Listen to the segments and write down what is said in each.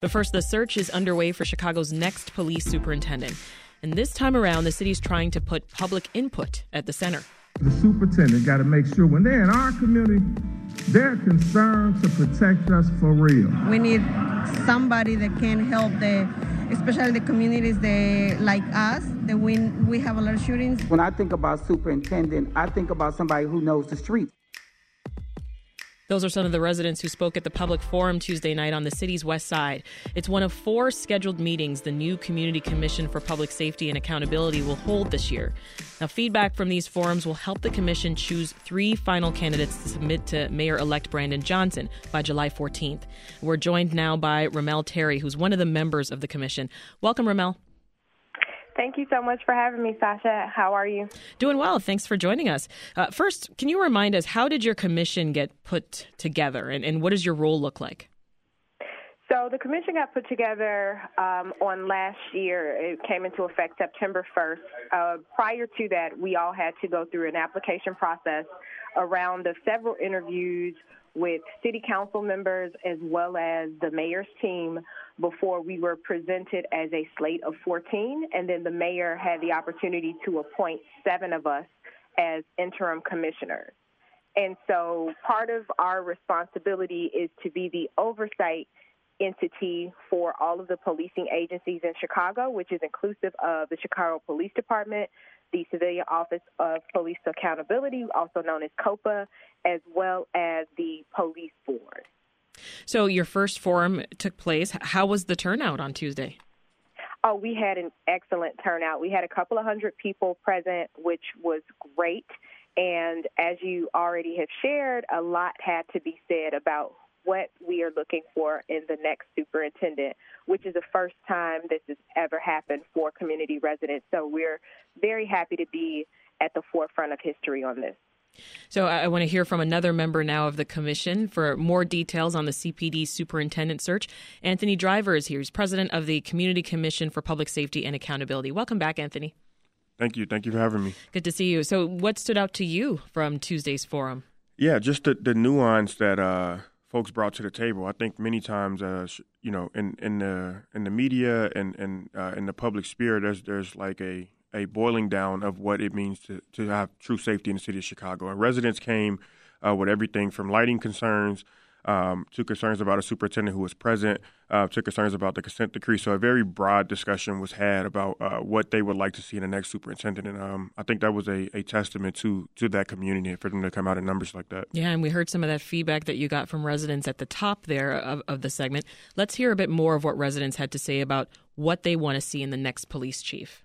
But first, the search is underway for Chicago's next police superintendent. And this time around, the city's trying to put public input at the center. The superintendent got to make sure when they're in our community, they're concerned to protect us for real. We need somebody that can help especially the communities like us, that we have a lot of shootings. When I think about superintendent, I think about somebody who knows the streets. Those are some of the residents who spoke at the public forum Tuesday night on the city's west side. It's one of four scheduled meetings the new Community Commission for Public Safety and Accountability will hold this year. Now, feedback from these forums will help the commission choose three final candidates to submit to Mayor-elect Brandon Johnson by July 14th. We're joined now by Ramel Terry, who's one of the members of the commission. Welcome, Ramel. Thank you so much for having me, Sasha. How are you? Doing well. Thanks for joining us. First, can you remind us, how did your commission get put together, and what does your role look like? So the commission got put together on last year. It came into effect September 1st. Prior to that, we all had to go through an application process, a round of several interviews with city council members as well as the mayor's team before we were presented as a slate of 14. And then the mayor had the opportunity to appoint 7 of us as interim commissioners. And so part of our responsibility is to be the oversight entity for all of the policing agencies in Chicago, which is inclusive of the Chicago Police Department, the Civilian Office of Police Accountability, also known as COPA, as well as the police board. So your first forum took place. How was the turnout on Tuesday? Oh, we had an excellent turnout. We had a couple of hundred people present, which was great. And as you already have shared, a lot had to be said about what we are looking for in the next superintendent, which is the first time this has ever happened for community residents. So we're very happy to be at the forefront of history on this. So I want to hear from another member now of the commission for more details on the CPD superintendent search. Anthony Driver is here. He's president of the Community Commission for Public Safety and Accountability. Welcome back, Anthony. Thank you. Thank you for having me. Good to see you. So what stood out to you from Tuesday's forum? Yeah, just the nuance that folks brought to the table. I think many times, in the media and in the public sphere, there's like a boiling down of what it means to have true safety in the city of Chicago. And residents came with everything from lighting concerns to concerns about a superintendent who was present to concerns about the consent decree. So a very broad discussion was had about what they would like to see in the next superintendent. And I think that was a testament to that community for them to come out in numbers like that. Yeah, and we heard some of that feedback that you got from residents at the top there of the segment. Let's hear a bit more of what residents had to say about what they want to see in the next police chief.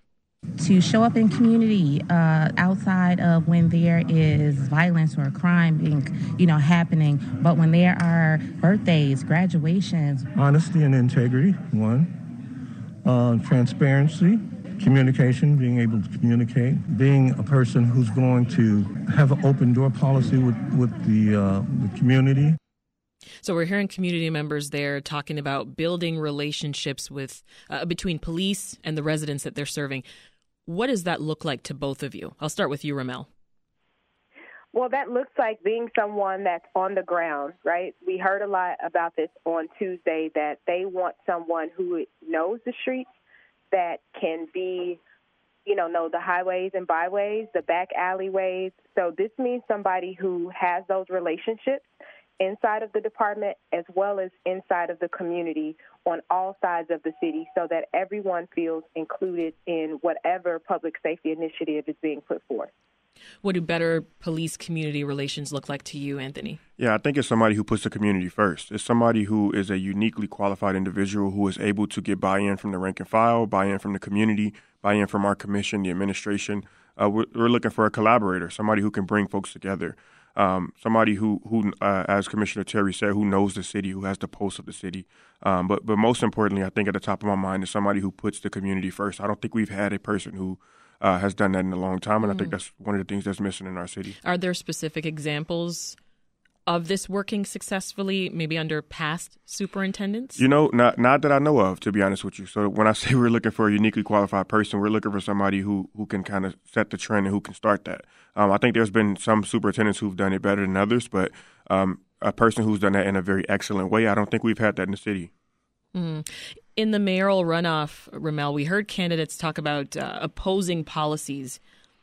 To show up in community outside of when there is violence or crime being, happening, but when there are birthdays, graduations. Honesty and integrity, one. Transparency, communication, being able to communicate. Being a person who's going to have an open door policy with the community. So we're hearing community members there talking about building relationships with between police and the residents that they're serving. What does that look like to both of you? I'll start with you, Ramel. Well, that looks like being someone that's on the ground, right? We heard a lot about this on Tuesday, that they want someone who knows the streets, that can be, know the highways and byways, the back alleyways. So this means somebody who has those relationships inside of the department as well as inside of the community on all sides of the city so that everyone feels included in whatever public safety initiative is being put forth. What do better police community relations look like to you, Anthony? Yeah, I think it's somebody who puts the community first. It's somebody who is a uniquely qualified individual who is able to get buy-in from the rank and file, buy-in from the community, buy-in from our commission, the administration. We're looking for a collaborator, somebody who can bring folks together. Somebody who as Commissioner Terry said, who knows the city, who has the pulse of the city. But most importantly, I think at the top of my mind is somebody who puts the community first. I don't think we've had a person who has done that in a long time, and I think that's one of the things that's missing in our city. Are there specific examples of this working successfully, maybe under past superintendents? Not that I know of, to be honest with you. So when I say we're looking for a uniquely qualified person, we're looking for somebody who can kind of set the trend and who can start that. I think there's been some superintendents who've done it better than others, but a person who's done that in a very excellent way, I don't think we've had that in the city. Mm. In the mayoral runoff, Ramel, we heard candidates talk about opposing policies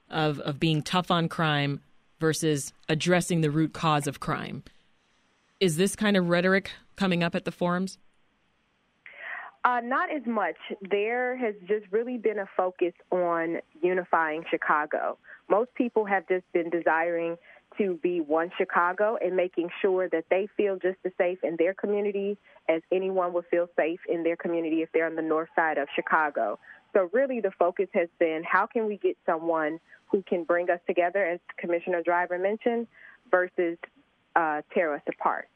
of being tough on crime versus addressing the root cause of crime. Is this kind of rhetoric coming up at the forums? Not as much. There has just really been a focus on unifying Chicago. Most people have just been desiring to be one Chicago and making sure that they feel just as safe in their community as anyone would feel safe in their community if they're on the north side of Chicago. So really the focus has been how can we get someone who can bring us together, as Commissioner Driver mentioned, versus tear us apart.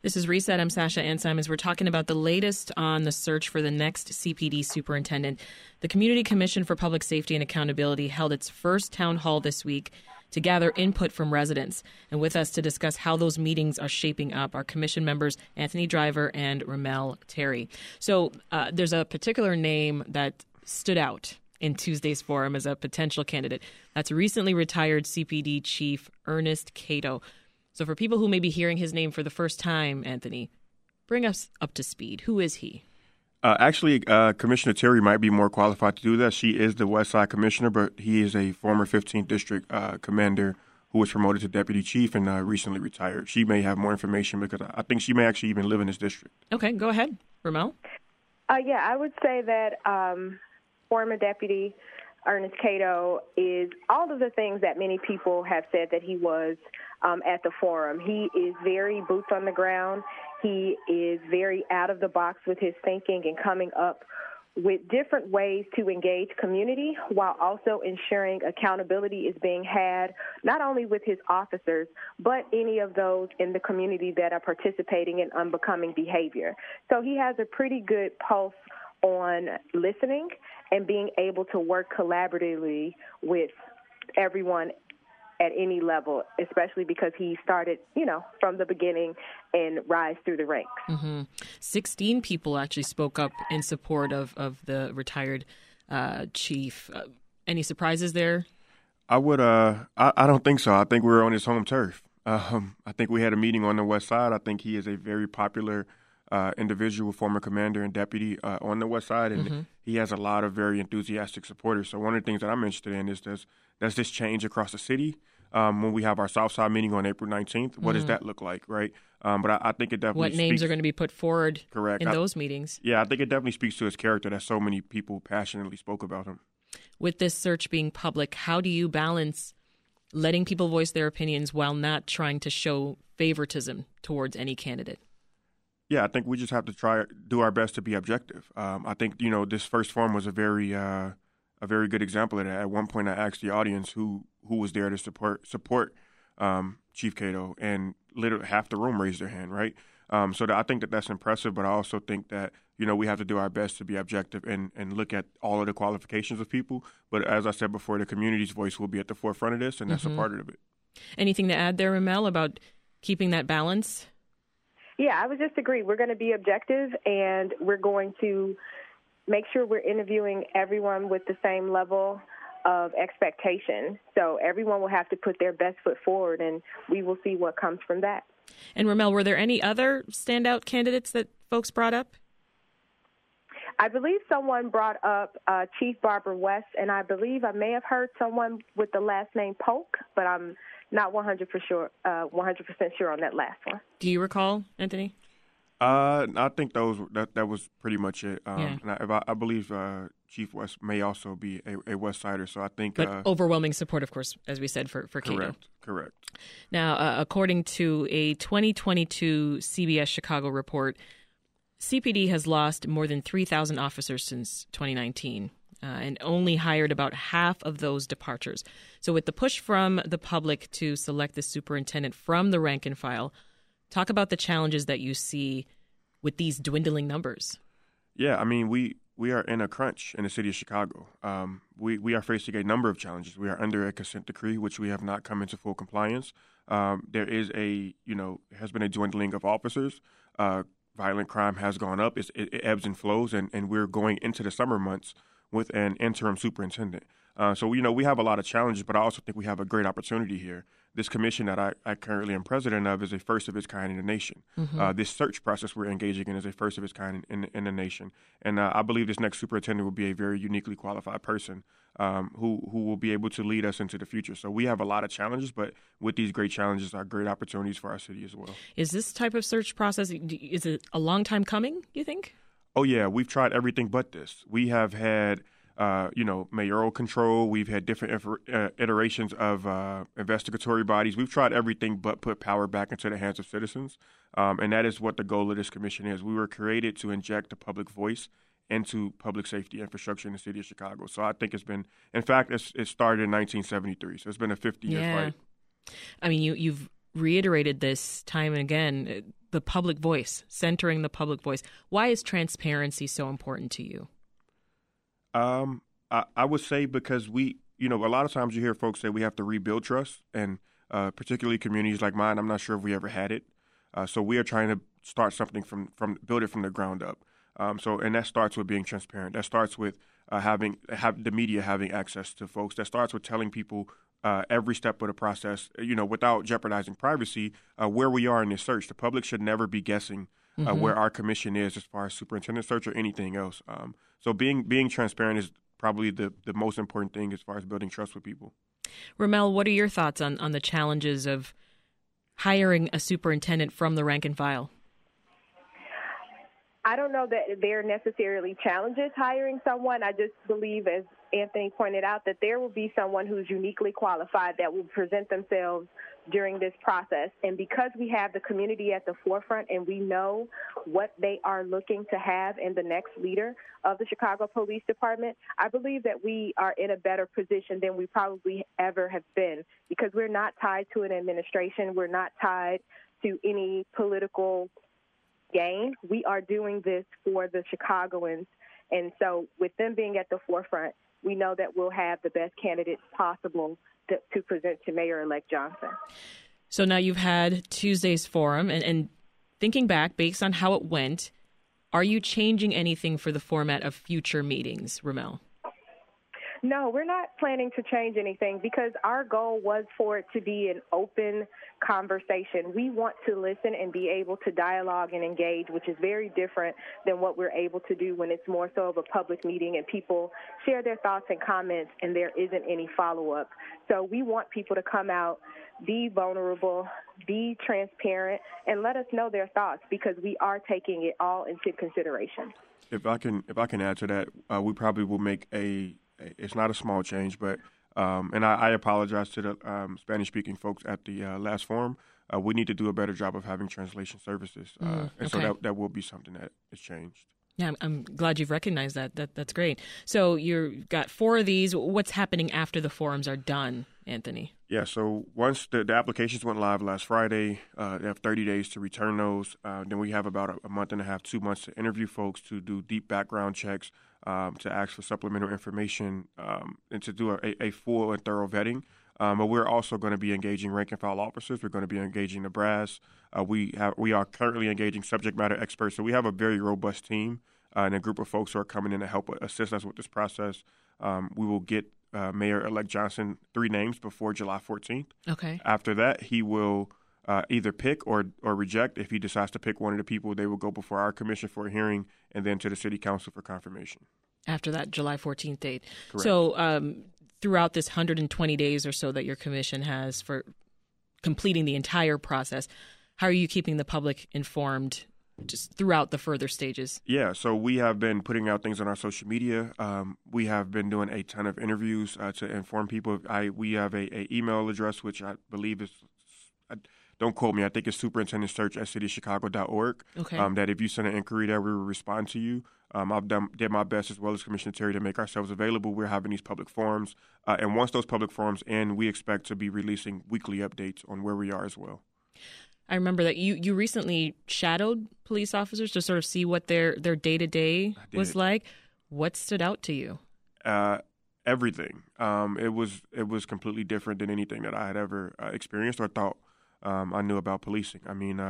This is Reset. I'm Sasha Ann Simons. We're talking about the latest on the search for the next CPD superintendent. The Community Commission for Public Safety and Accountability held its first town hall this week to gather input from residents. And with us to discuss how those meetings are shaping up are commission members Anthony Driver and Ramel Terry. So there's a particular name that stood out in Tuesday's forum as a potential candidate. That's recently retired CPD Chief Ernest Cato. So for people who may be hearing his name for the first time, Anthony, bring us up to speed. Who is he? Commissioner Terry might be more qualified to do that. She is the West Side Commissioner, but he is a former 15th District Commander who was promoted to Deputy Chief and recently retired. She may have more information because I think she may actually even live in this district. Okay, go ahead. Ramel? I would say that former Deputy Ernest Cato is all of the things that many people have said that he was at the forum. He is very boots on the ground. He is very out of the box with his thinking and coming up with different ways to engage community while also ensuring accountability is being had, not only with his officers, but any of those in the community that are participating in unbecoming behavior. So he has a pretty good pulse on listening and being able to work collaboratively with everyone at any level, especially because he started, from the beginning and rise through the ranks. Mm-hmm. 16 people actually spoke up in support of the retired chief. Any surprises there? I don't think so. I think we're on his home turf. I think we had a meeting on the West Side. I think he is a very popular individual, former commander and deputy on the West Side, and mm-hmm. he has a lot of very enthusiastic supporters. So one of the things that I'm interested in is does this change across the city when we have our South Side meeting on April 19th? What mm-hmm. does that look like, right? But I think it definitely what names speaks, are going to be put forward correct. In those meetings. Yeah, I think it definitely speaks to his character that so many people passionately spoke about him. With this search being public, how do you balance letting people voice their opinions while not trying to show favoritism towards any candidate? Yeah, I think we just have to do our best to be objective. I think, this first forum was a very good example of that. At one point, I asked the audience who was there to support Chief Cato, and literally half the room raised their hand, right? I think that's impressive, but I also think that, we have to do our best to be objective and look at all of the qualifications of people. But as I said before, the community's voice will be at the forefront of this, and that's mm-hmm. a part of it. Anything to add there, Ramel, about keeping that balance? Yeah, I would just agree. We're going to be objective, and we're going to make sure we're interviewing everyone with the same level of expectation. So everyone will have to put their best foot forward, and we will see what comes from that. And, Ramel, were there any other standout candidates that folks brought up? I believe someone brought up Chief Barbara West, and I believe I may have heard someone with the last name Polk, but I'm not 100% sure on that last one. Do you recall, Anthony? I think that was pretty much it. Yeah. And I believe Chief West may also be a West Sider, so I think... But overwhelming support, of course, as we said, for Cato. Correct. Now, according to a 2022 CBS Chicago report, CPD has lost more than 3,000 officers since 2019. And only hired about half of those departures. So with the push from the public to select the superintendent from the rank and file, talk about the challenges that you see with these dwindling numbers. Yeah, I mean, we are in a crunch in the city of Chicago. We are facing a number of challenges. We are under a consent decree, which we have not come into full compliance. There has been a dwindling of officers. Violent crime has gone up. It ebbs and flows, and we're going into the summer months with an interim superintendent. So, you know, we have a lot of challenges, but I also think we have a great opportunity here. This commission that I currently am president of is a first of its kind in the nation. Mm-hmm. This search process we're engaging in is a first of its kind in the nation. And I believe this next superintendent will be a very uniquely qualified person who will be able to lead us into the future. So we have a lot of challenges, but with these great challenges are great opportunities for our city as well. Is this type of search process, is it a long time coming, you think? Oh, yeah. We've tried everything but this. We have had mayoral control. We've had different iterations of investigatory bodies. We've tried everything but put power back into the hands of citizens, and that is what the goal of this commission is. We were created to inject the public voice into public safety infrastructure in the city of Chicago. So I think it's been, in fact, it started in 1973, so it's been a 50-year fight. I mean, you've reiterated this time and again, the public voice, centering the public voice. Why is transparency so important to you? I would say because a lot of times you hear folks say we have to rebuild trust, and particularly communities like mine, I'm not sure if we ever had it. So we are trying to start something build it from the ground up. And that starts with being transparent. That starts with having the media having access to folks. That starts with telling people every step of the process, without jeopardizing privacy, where we are in this search. The public should never be guessing where our commission is as far as superintendent search or anything else. So being transparent is probably the most important thing as far as building trust with people. Ramel, what are your thoughts on the challenges of hiring a superintendent from the rank and file? I don't know that they're necessarily challenges hiring someone. I just believe, as Anthony pointed out, that there will be someone who's uniquely qualified that will present themselves during this process. And because we have the community at the forefront and we know what they are looking to have in the next leader of the Chicago Police Department, I believe that we are in a better position than we probably ever have been, because we're not tied to an administration. We're not tied to any political gain. We are doing this for the Chicagoans. And so with them being at the forefront, we know that we'll have the best candidates possible to present to Mayor-elect Johnson. So now you've had Tuesday's forum, and thinking back, based on how it went, are you changing anything for the format of future meetings, Ramel? No, we're not planning to change anything, because our goal was for it to be an open conversation. We want to listen and be able to dialogue and engage, which is very different than what we're able to do when it's more so of a public meeting and people share their thoughts and comments and there isn't any follow-up. So we want people to come out, be vulnerable, be transparent, and let us know their thoughts, because we are taking it all into consideration. If I can add to that, we probably will make it's not a small change, but and I apologize to the Spanish-speaking folks at the last forum. We need to do a better job of having translation services, and okay. So that will be something that is changed. Yeah, I'm glad you've recognized that. That's great. So you've got four of these. What's happening after the forums are done, Anthony? Yeah, so once the applications went live last Friday, they have 30 days to return those. Then we have about a month and a half, 2 months to interview folks, to do deep background checks, to ask for supplemental information, and to do a full and thorough vetting. But we're also going to be engaging rank-and-file officers. We're going to be engaging the brass. We are currently engaging subject matter experts. So we have a very robust team and a group of folks who are coming in to help assist us with this process. We will get Mayor-elect Johnson 3 names before July 14th. Okay. After that, he will either pick or reject. If he decides to pick one of the people, they will go before our commission for a hearing and then to the city council for confirmation. After that July 14th date. Correct. So throughout this 120 days or so that your commission has for completing the entire process, how are you keeping the public informed just throughout the further stages? Yeah, so we have been putting out things on our social media. We have been doing a ton of interviews to inform people. We have a email address, which I believe is, don't quote me, I think it's superintendentsearch@cityofchicago.org. Okay. That if you send an inquiry there, we will respond to you. I've did my best, as well as Commissioner Terry, to make ourselves available. We're having these public forums. And once those public forums end, we expect to be releasing weekly updates on where we are as well. I remember that you recently shadowed police officers to sort of see what their day-to-day was like. What stood out to you? Everything. It was completely different than anything that I had ever experienced or thought I knew about policing. I mean,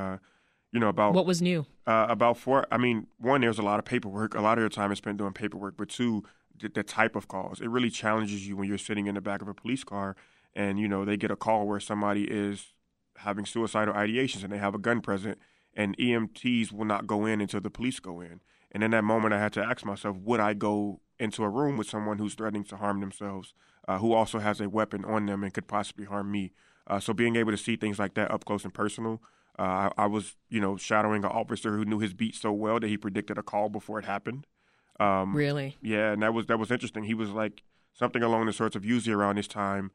about... What was new? About one, there's a lot of paperwork. A lot of your time is spent doing paperwork. But two, the type of calls. It really challenges you when you're sitting in the back of a police car and, you know, they get a call where somebody is having suicidal ideations and they have a gun present, and EMTs will not go in until the police go in. And in that moment, I had to ask myself, would I go into a room with someone who's threatening to harm themselves, who also has a weapon on them and could possibly harm me? So being able to see things like that up close and personal, I was, you know, shadowing an officer who knew his beat so well that he predicted a call before it happened. Really? Yeah, and that was interesting. He was like something along the sorts of, usually around this time,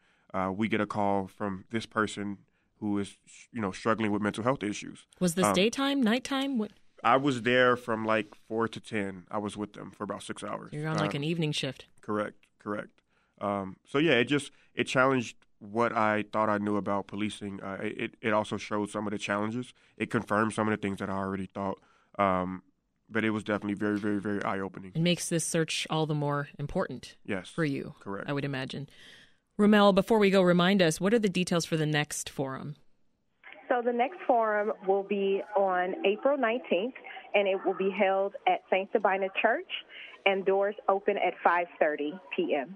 we get a call from this person who is, you know, struggling with mental health issues. Was this daytime, nighttime? What? I was there from like 4 to 10. I was with them for about 6 hours. You're on like an evening shift. Correct. So, yeah, it challenged what I thought I knew about policing. It also showed some of the challenges. It confirmed some of the things that I already thought. But it was definitely very, very, very eye-opening. It makes this search all the more important. Yes. For you. Correct. I would imagine. Ramel, before we go, remind us, what are the details for the next forum? So the next forum will be on April 19th, and it will be held at St. Sabina Church, and doors open at 5:30 p.m.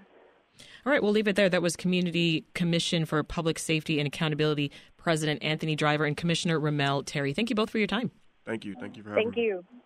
All right, we'll leave it there. That was Community Commission for Public Safety and Accountability President Anthony Driver and Commissioner Ramel Terry. Thank you both for your time. Thank you. Thank you for having me. Thank you.